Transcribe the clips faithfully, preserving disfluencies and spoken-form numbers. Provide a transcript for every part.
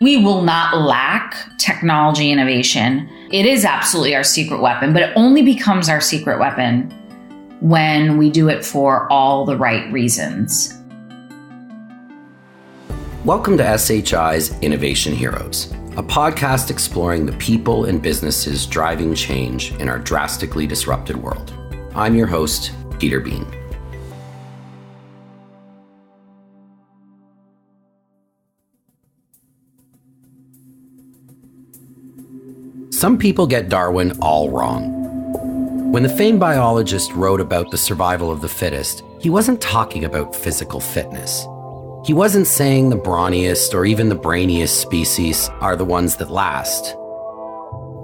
We will not lack technology innovation. It is absolutely our secret weapon, but it only becomes our secret weapon when we do it for all the right reasons. Welcome to S H I's Innovation Heroes, a podcast exploring the people and businesses driving change in our drastically disrupted world. I'm your host, Peter Bean. Some people get Darwin all wrong. When the famed biologist wrote about the survival of the fittest, he wasn't talking about physical fitness. He wasn't saying the brawniest or even the brainiest species are the ones that last.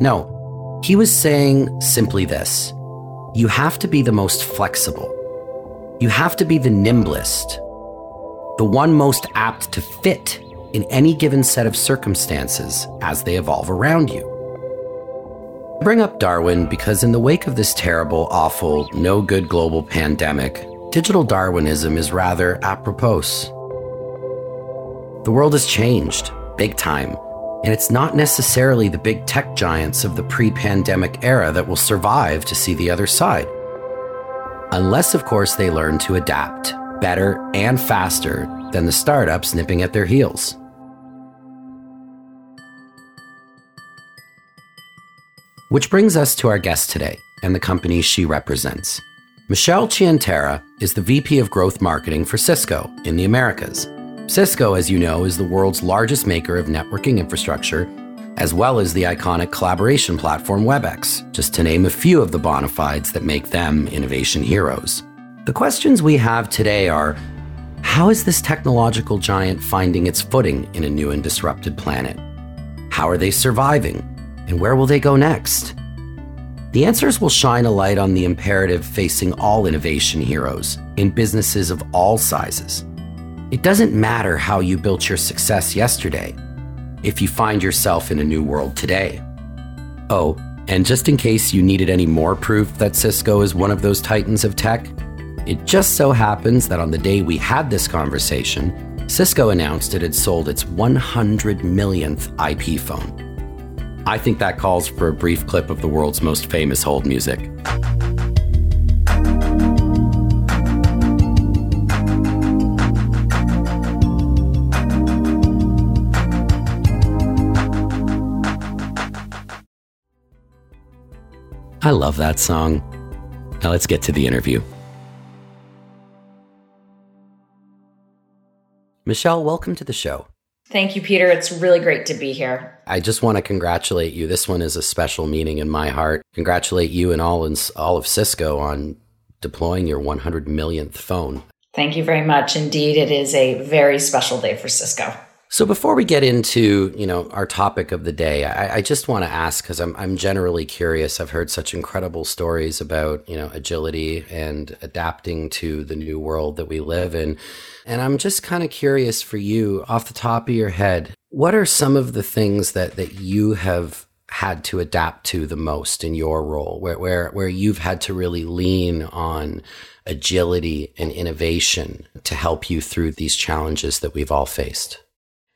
No, he was saying simply this: you have to be the most flexible. You have to be the nimblest, the one most apt to fit in any given set of circumstances as they evolve around you. I bring up Darwin because in the wake of this terrible, awful, no good global pandemic, digital Darwinism is rather apropos. The world has changed, big time, and it's not necessarily the big tech giants of the pre-pandemic era that will survive to see the other side. Unless, of course, they learn to adapt better and faster than the startups nipping at their heels. Which brings us to our guest today and the company she represents. Michelle Chiantera is the V P of Growth Marketing for Cisco in the Americas. Cisco, as you know, is the world's largest maker of networking infrastructure, as well as the iconic collaboration platform WebEx, just to name a few of the bona fides that make them innovation heroes. The questions we have today are, how is this technological giant finding its footing in a new and disrupted planet? How are they surviving? And where will they go next? The answers will shine a light on the imperative facing all innovation heroes in businesses of all sizes. It doesn't matter how you built your success yesterday, if you find yourself in a new world today. Oh, and just in case you needed any more proof that Cisco is one of those titans of tech, it just so happens that on the day we had this conversation, Cisco announced it had sold its one hundred millionth I P phone. I think that calls for a brief clip of the world's most famous hold music. I love that song. Now let's get to the interview. Michelle, welcome to the show. Thank you, Peter. It's really great to be here. I just want to congratulate you. This one is a special meaning in my heart. Congratulate you and all in, all of Cisco on deploying your one hundred millionth phone. Thank you very much. Indeed, it is a very special day for Cisco. So before we get into, you know, our topic of the day, I, I just want to ask, because I'm, I'm generally curious. I've heard such incredible stories about, you know, agility and adapting to the new world that we live in. And I'm just kind of curious for you, off the top of your head, what are some of the things that, that you have had to adapt to the most in your role, where, where, where you've had to really lean on agility and innovation to help you through these challenges that we've all faced?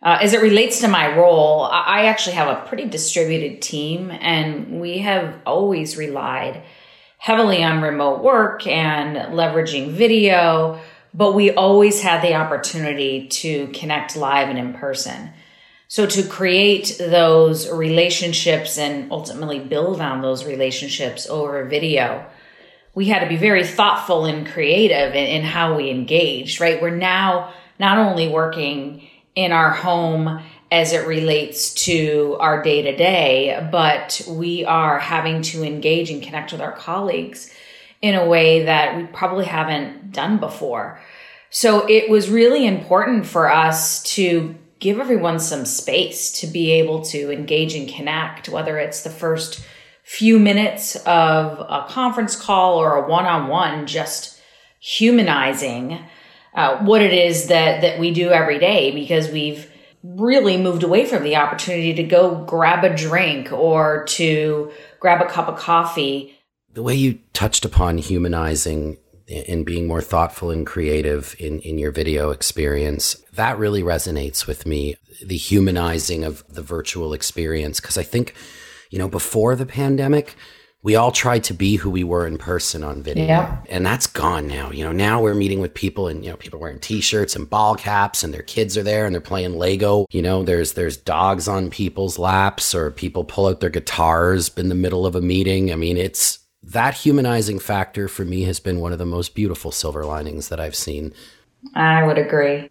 Uh, as it relates to my role, I actually have a pretty distributed team, and we have always relied heavily on remote work and leveraging video, but we always had the opportunity to connect live and in person. So to create those relationships and ultimately build on those relationships over video, we had to be very thoughtful and creative in, in how we engaged, right? We're now not only working in our home as it relates to our day-to-day, but we are having to engage and connect with our colleagues in a way that we probably haven't done before. So it was really important for us to give everyone some space to be able to engage and connect, whether it's the first few minutes of a conference call or a one-on-one, just humanizing Uh, what it is that that we do every day, because we've really moved away from the opportunity to go grab a drink or to grab a cup of coffee. The way you touched upon humanizing in being more thoughtful and creative in, in your video experience. That really resonates with me, the humanizing of the virtual experience. Because I think, you know, before the pandemic, we all tried to be who we were in person on video. Yeah. And that's gone now. You know, now we're meeting with people and, you know, people wearing T-shirts and ball caps and their kids are there and they're playing Lego. You know, there's there's dogs on people's laps, or people pull out their guitars in the middle of a meeting. I mean, it's that humanizing factor for me has been one of the most beautiful silver linings that I've seen. I would agree.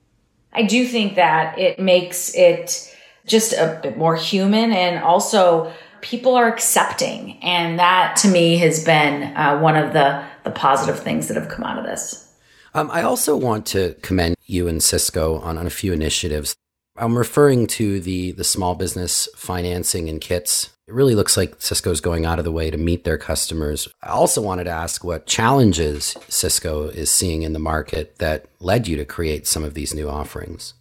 I do think that it makes it just a bit more human, and also people are accepting. And that to me has been uh, one of the, the positive things that have come out of this. Um, I also want to commend you and Cisco on, on a few initiatives. I'm referring to the, the small business financing and kits. It really looks like Cisco's going out of the way to meet their customers. I also wanted to ask what challenges Cisco is seeing in the market that led you to create some of these new offerings.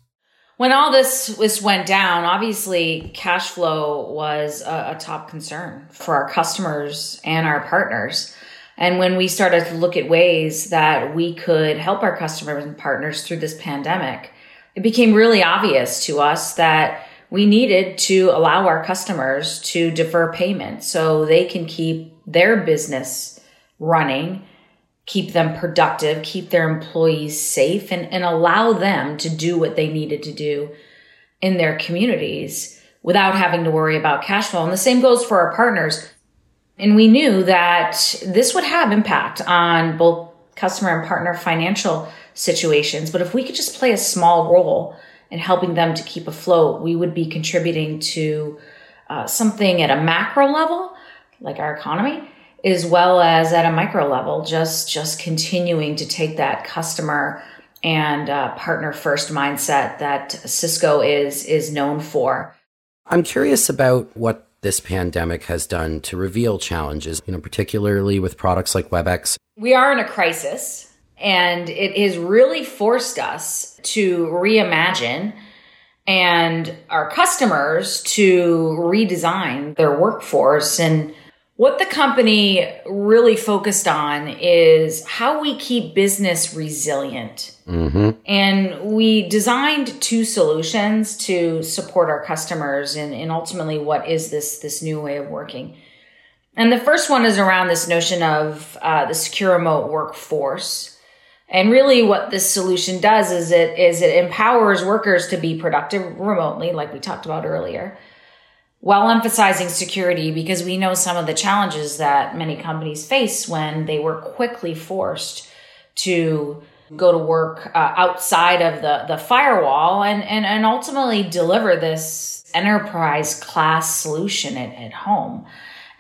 When all this was went down, obviously cash flow was a, a top concern for our customers and our partners. And when we started to look at ways that we could help our customers and partners through this pandemic, it became really obvious to us that we needed to allow our customers to defer payment so they can keep their business running, keep them productive, keep their employees safe, and, and allow them to do what they needed to do in their communities without having to worry about cash flow. And the same goes for our partners. And we knew that this would have impact on both customer and partner financial situations. But if we could just play a small role in helping them to keep afloat, we would be contributing to uh, something at a macro level, like our economy, as well as at a micro level, just, just continuing to take that customer and uh, partner first mindset that Cisco is, is known for. I'm curious about what this pandemic has done to reveal challenges, you know, particularly with products like WebEx. We are in a crisis, and it has really forced us to reimagine and our customers to redesign their workforce. And what the company really focused on is how we keep business resilient. Mm-hmm. And we designed two solutions to support our customers and, and ultimately what is this, this new way of working. And the first one is around this notion of uh, the secure remote workforce. And really what this solution does is it is it empowers workers to be productive remotely, like we talked about earlier, while emphasizing security, because we know some of the challenges that many companies face when they were quickly forced to go to work uh, outside of the, the firewall and, and, and ultimately deliver this enterprise class solution at, at home.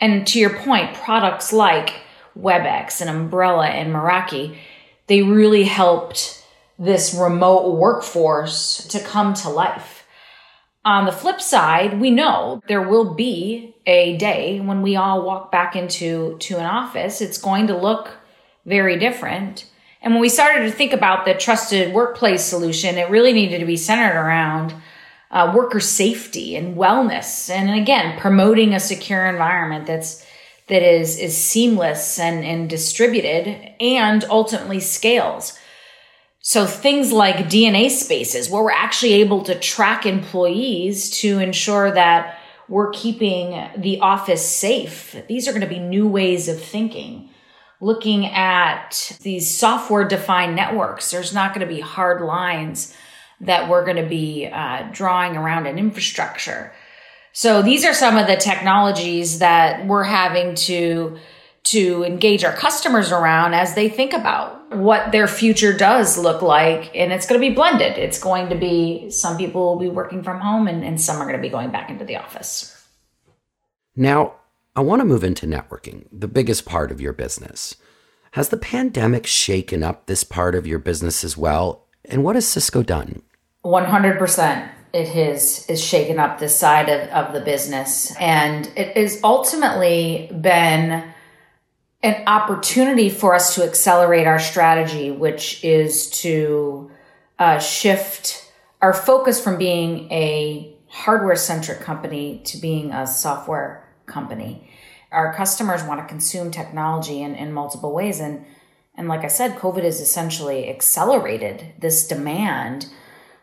And to your point, products like WebEx and Umbrella and Meraki, they really helped this remote workforce to come to life. On the flip side, we know there will be a day when we all walk back into to an office. It's going to look very different. And when we started to think about the trusted workplace solution, it really needed to be centered around uh, worker safety and wellness. And again, promoting a secure environment that's that is is seamless and, and distributed and ultimately scales. So things like D N A spaces, where we're actually able to track employees to ensure that we're keeping the office safe. These are going to be new ways of thinking. Looking at these software-defined networks, there's not going to be hard lines that we're going to be uh, drawing around an infrastructure. So these are some of the technologies that we're having to to engage our customers around as they think about what their future does look like. And it's going to be blended. It's going to be, some people will be working from home and, and some are going to be going back into the office. Now, I want to move into networking, the biggest part of your business. Has the pandemic shaken up this part of your business as well? And what has Cisco done? one hundred percent it has is shaken up this side of, of the business. And it has ultimately been an opportunity for us to accelerate our strategy, which is to uh, shift our focus from being a hardware-centric company to being a software company. Our customers want to consume technology in, in multiple ways, and And like I said, COVID has essentially accelerated this demand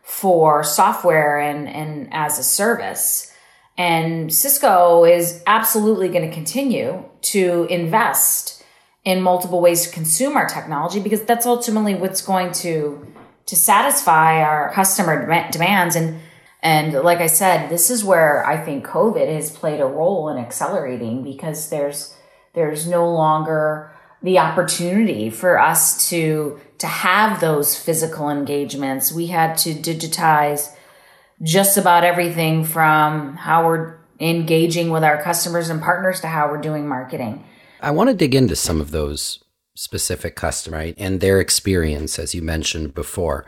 for software and, and as a service. And Cisco is absolutely going to continue to invest in multiple ways to consume our technology, because that's ultimately what's going to, to satisfy our customer dem- demands. And, and like I said, this is where I think COVID has played a role in accelerating, because there's, there's no longer the opportunity for us to, to have those physical engagements. We had to digitize just about everything from how we're engaging with our customers and partners to how we're doing marketing. I want to dig into some of those specific customers, right, and their experience, as you mentioned before.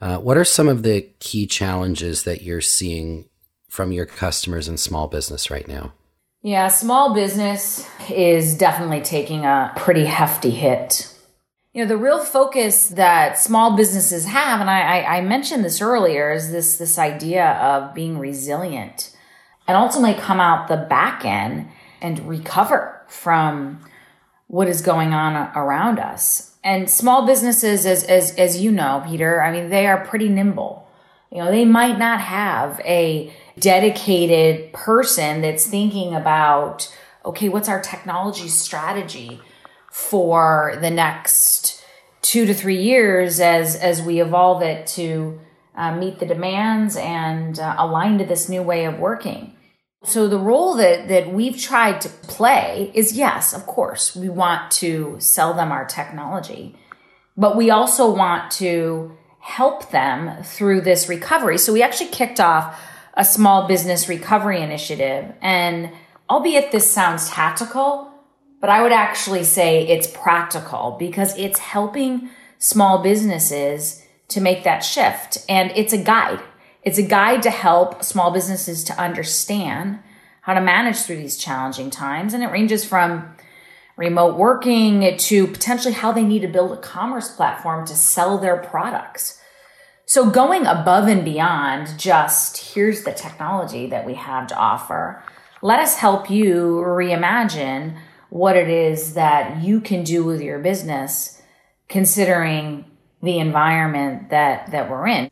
Uh, what are some of the key challenges that you're seeing from your customers in small business right now? Yeah, small business is definitely taking a pretty hefty hit. You know, the real focus that small businesses have, and I, I, I mentioned this earlier, is this, this idea of being resilient and ultimately come out the back end and recover from what is going on around us. And small businesses, as, as, as you know, Peter, I mean, they are pretty nimble. You know, they might not have a dedicated person that's thinking about, okay, what's our technology strategy for the next two to three years as as we evolve it to uh, meet the demands and uh, align to this new way of working. So the role that that we've tried to play is, yes, of course, we want to sell them our technology, but we also want to help them through this recovery. So we actually kicked off a small business recovery initiative, and albeit this sounds tactical, but I would actually say it's practical, because it's helping small businesses to make that shift. And it's a guide. It's a guide to help small businesses to understand how to manage through these challenging times. And it ranges from remote working to potentially how they need to build a commerce platform to sell their products. So going above and beyond just here's the technology that we have to offer. Let us help you reimagine what it is that you can do with your business, considering the environment that, that we're in.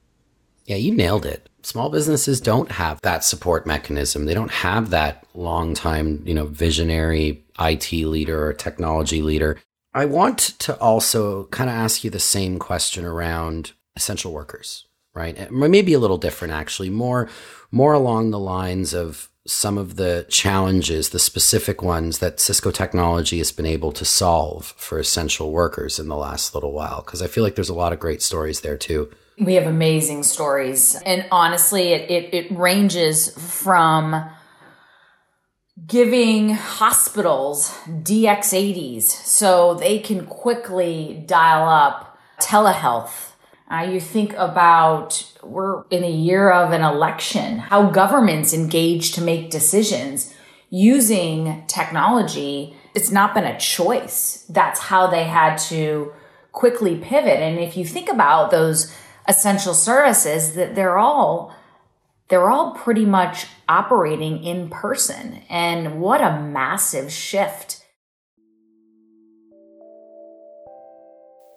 Yeah, you nailed it. Small businesses don't have that support mechanism. They don't have that long time, you know, visionary I T leader or technology leader. I want to also kind of ask you the same question around essential workers, right? Maybe a little different, actually, more, more along the lines of some of the challenges, the specific ones that Cisco technology has been able to solve for essential workers in the last little while, because I feel like there's a lot of great stories there too. We have amazing stories. And honestly, it, it, it ranges from giving hospitals D X eighty s so they can quickly dial up telehealth. Uh, you think about, we're in a year of an election, how governments engage to make decisions using technology. It's not been a choice. That's how they had to quickly pivot. And if you think about those essential services, that they're all, they're all pretty much operating in person. And what a massive shift.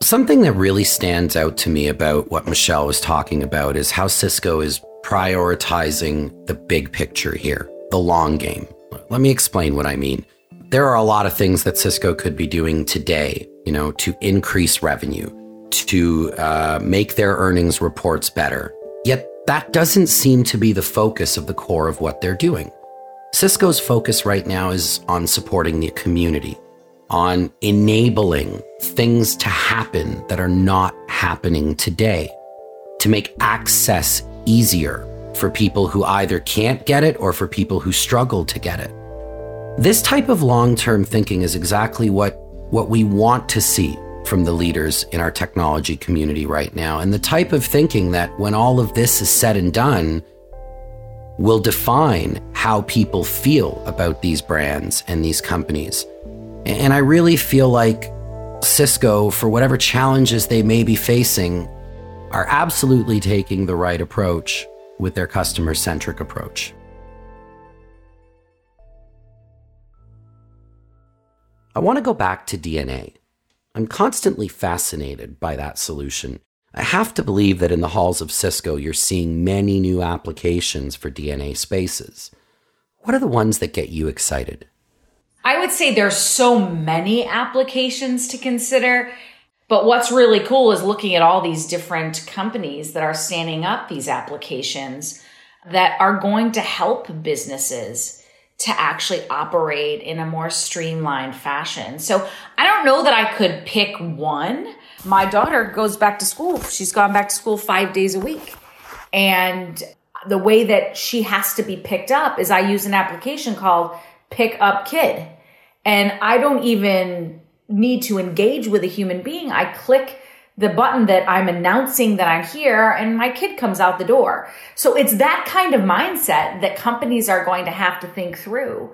Something that really stands out to me about what Michelle was talking about is how Cisco is prioritizing the big picture here, the long game. Let me explain what I mean. There are a lot of things that Cisco could be doing today, you know, to increase revenue, to uh, make their earnings reports better. Yet that doesn't seem to be the focus of the core of what they're doing. Cisco's focus right now is on supporting the community, on enabling things to happen that are not happening today, to make access easier for people who either can't get it or for people who struggle to get it. This type of long-term thinking is exactly what, what we want to see from the leaders in our technology community right now, and the type of thinking that, when all of this is said and done, will define how people feel about these brands and these companies. And I really feel like Cisco, for whatever challenges they may be facing, are absolutely taking the right approach with their customer-centric approach. I want to go back to D N A. I'm constantly fascinated by that solution. I have to believe that in the halls of Cisco, you're seeing many new applications for D N A spaces. What are the ones that get you excited? I would say there's so many applications to consider, but what's really cool is looking at all these different companies that are standing up these applications that are going to help businesses to actually operate in a more streamlined fashion. So I don't know that I could pick one. My daughter goes back to school. She's gone back to school five days a week. And the way that she has to be picked up is I use an application called Pick Up Kid. And I don't even need to engage with a human being. I click the button that I'm announcing that I'm here and my kid comes out the door. So it's that kind of mindset that companies are going to have to think through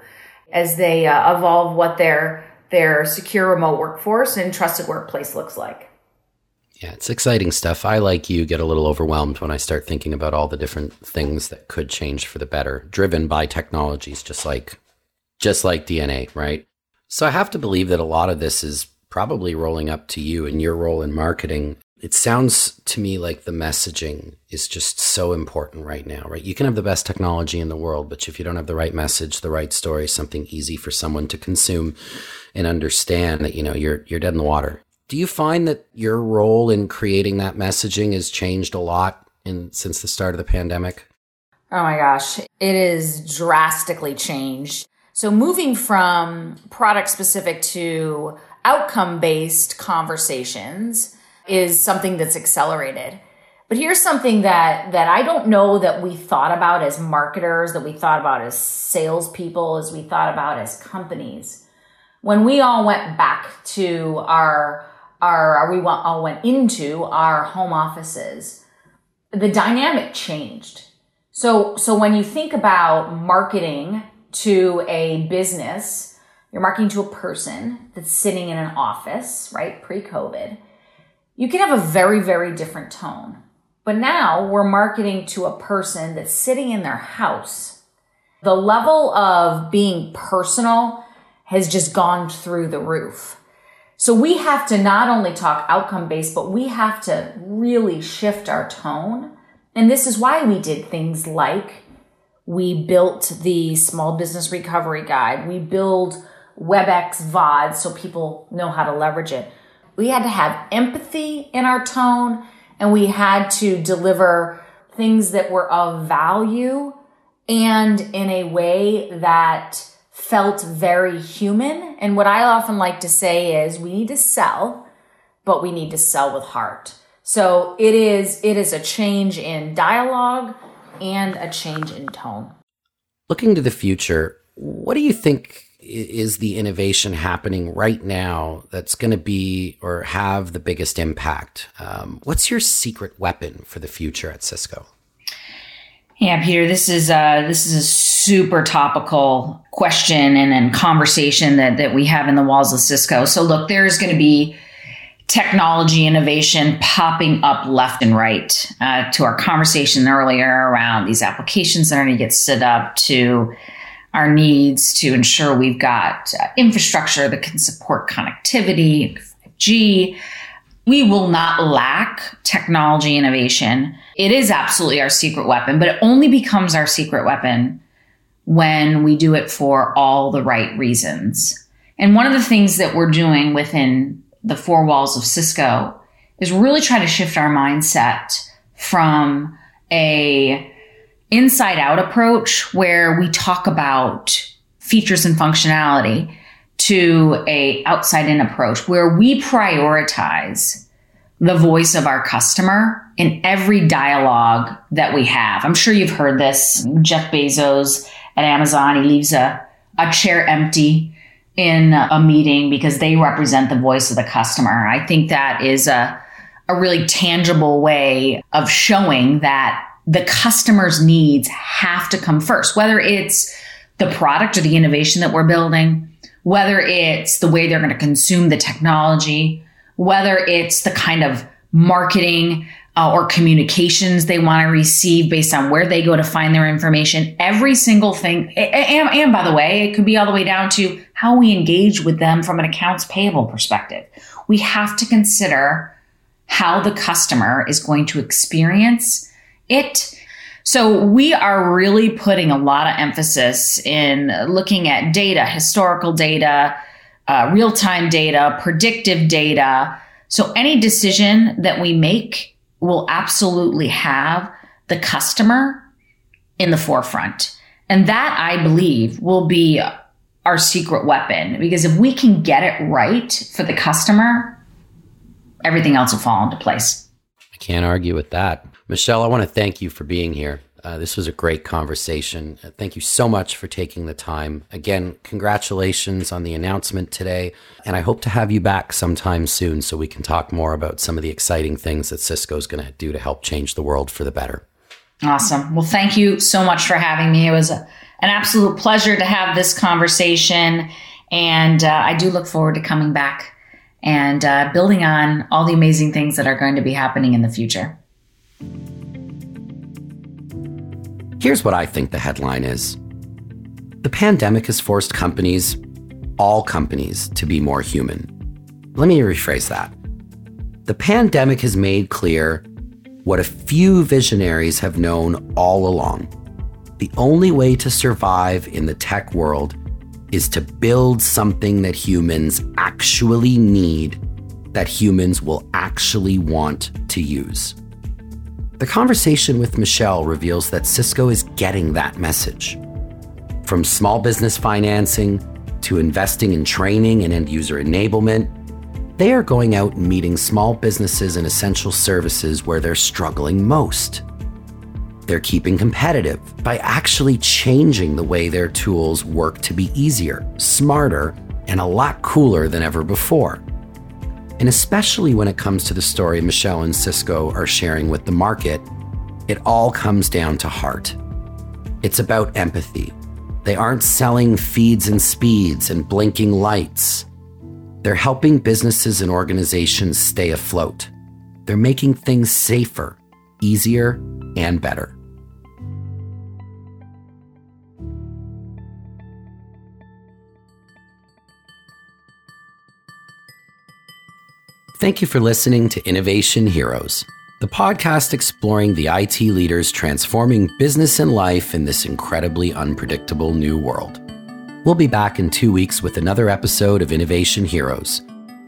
as they uh, evolve what their their secure remote workforce and trusted workplace looks like. Yeah, it's exciting stuff. I, like you, get a little overwhelmed when I start thinking about all the different things that could change for the better, driven by technologies just like just like D N A, right? So I have to believe that a lot of this is probably rolling up to you and your role in marketing. It sounds to me like the messaging is just so important right now, right? You can have the best technology in the world, but if you don't have the right message, the right story, something easy for someone to consume and understand that, you know, you're, you're dead in the water. Do you find that your role in creating that messaging has changed a lot in, since the start of the pandemic? Oh my gosh, it is drastically changed. So moving from product specific to outcome-based conversations is something that's accelerated. But here's something that, that I don't know that we thought about as marketers, that we thought about as salespeople, as we thought about as companies. When we all went back to our, our we all went into our home offices, the dynamic changed. So, so when you think about marketing to a business, you're marketing to a person that's sitting in an office, right? Pre-COVID, you can have a very, very different tone. But now we're marketing to a person that's sitting in their house. The level of being personal has just gone through the roof. So we have to not only talk outcome-based, but we have to really shift our tone. And this is why we did things like we built the Small Business Recovery Guide. We build WebEx V O Ds so people know how to leverage it. We had to have empathy in our tone, and we had to deliver things that were of value and in a way that felt very human. And what I often like to say is we need to sell, but we need to sell with heart. So it is, it is a change in dialogue and a change in tone. Looking to the future, what do you think is the innovation happening right now that's going to be or have the biggest impact? Um, what's your secret weapon for the future at Cisco? Yeah, Peter, this is uh, this is a super topical question and, and conversation that that we have in the walls of Cisco. So look, there's going to be technology innovation popping up left and right, uh, to our conversation earlier around these applications that are going to get stood up, to our needs to ensure we've got uh, infrastructure that can support connectivity, five G. We will not lack technology innovation. It is absolutely our secret weapon, but it only becomes our secret weapon when we do it for all the right reasons. And one of the things that we're doing within the four walls of Cisco is really trying to shift our mindset from a inside out approach where we talk about features and functionality to a outside in approach where we prioritize the voice of our customer in every dialogue that we have. I'm sure you've heard this. Jeff Bezos at Amazon, he leaves a, a chair empty in a meeting because they represent the voice of the customer. I think that is a, a really tangible way of showing that the customer's needs have to come first, whether it's the product or the innovation that we're building, whether it's the way they're going to consume the technology, whether it's the kind of marketing uh, or communications they want to receive based on where they go to find their information, every single thing. And, and by the way, it could be all the way down to how we engage with them from an accounts payable perspective. we have to consider how the customer is going to experience it. So we are really putting a lot of emphasis in looking at data, historical data, uh, real-time data, predictive data. So any decision that we make will absolutely have the customer in the forefront. And that, I believe, will be our secret weapon, because if we can get it right for the customer, everything else will fall into place. I can't argue with that. Michelle, I want to thank you for being here. Uh, this was a great conversation. Uh, thank you so much for taking the time. Again, congratulations on the announcement today. And I hope to have you back sometime soon so we can talk more about some of the exciting things that Cisco is going to do to help change the world for the better. Awesome. Well, thank you so much for having me. It was a, an absolute pleasure to have this conversation. And uh, I do look forward to coming back and uh, building on all the amazing things that are going to be happening in the future. Here's what I think the headline is. The pandemic has forced companies, all companies, to be more human. Let me rephrase that. The pandemic has made clear what a few visionaries have known all along. The only way to survive in the tech world is to build something that humans actually need, that humans will actually want to use. The conversation with Michelle reveals that Cisco is getting that message. From small business financing to investing in training and end user enablement, they are going out and meeting small businesses and essential services where they're struggling most. They're keeping competitive by actually changing the way their tools work to be easier, smarter, and a lot cooler than ever before. And especially when it comes to the story Michelle and Cisco are sharing with the market, it all comes down to heart. It's about empathy. They aren't selling feeds and speeds and blinking lights. They're helping businesses and organizations stay afloat. They're making things safer, easier, and better. Thank you for listening to Innovation Heroes, the podcast exploring the I T leaders transforming business and life in this incredibly unpredictable new world. We'll be back in two weeks with another episode of Innovation Heroes,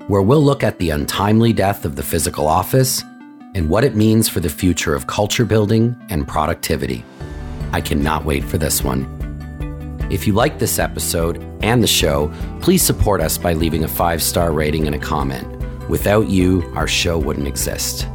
where we'll look at the untimely death of the physical office and what it means for the future of culture building and productivity. I cannot wait for this one. If you like this episode and the show, please support us by leaving a five-star rating and a comment. Without you, our show wouldn't exist.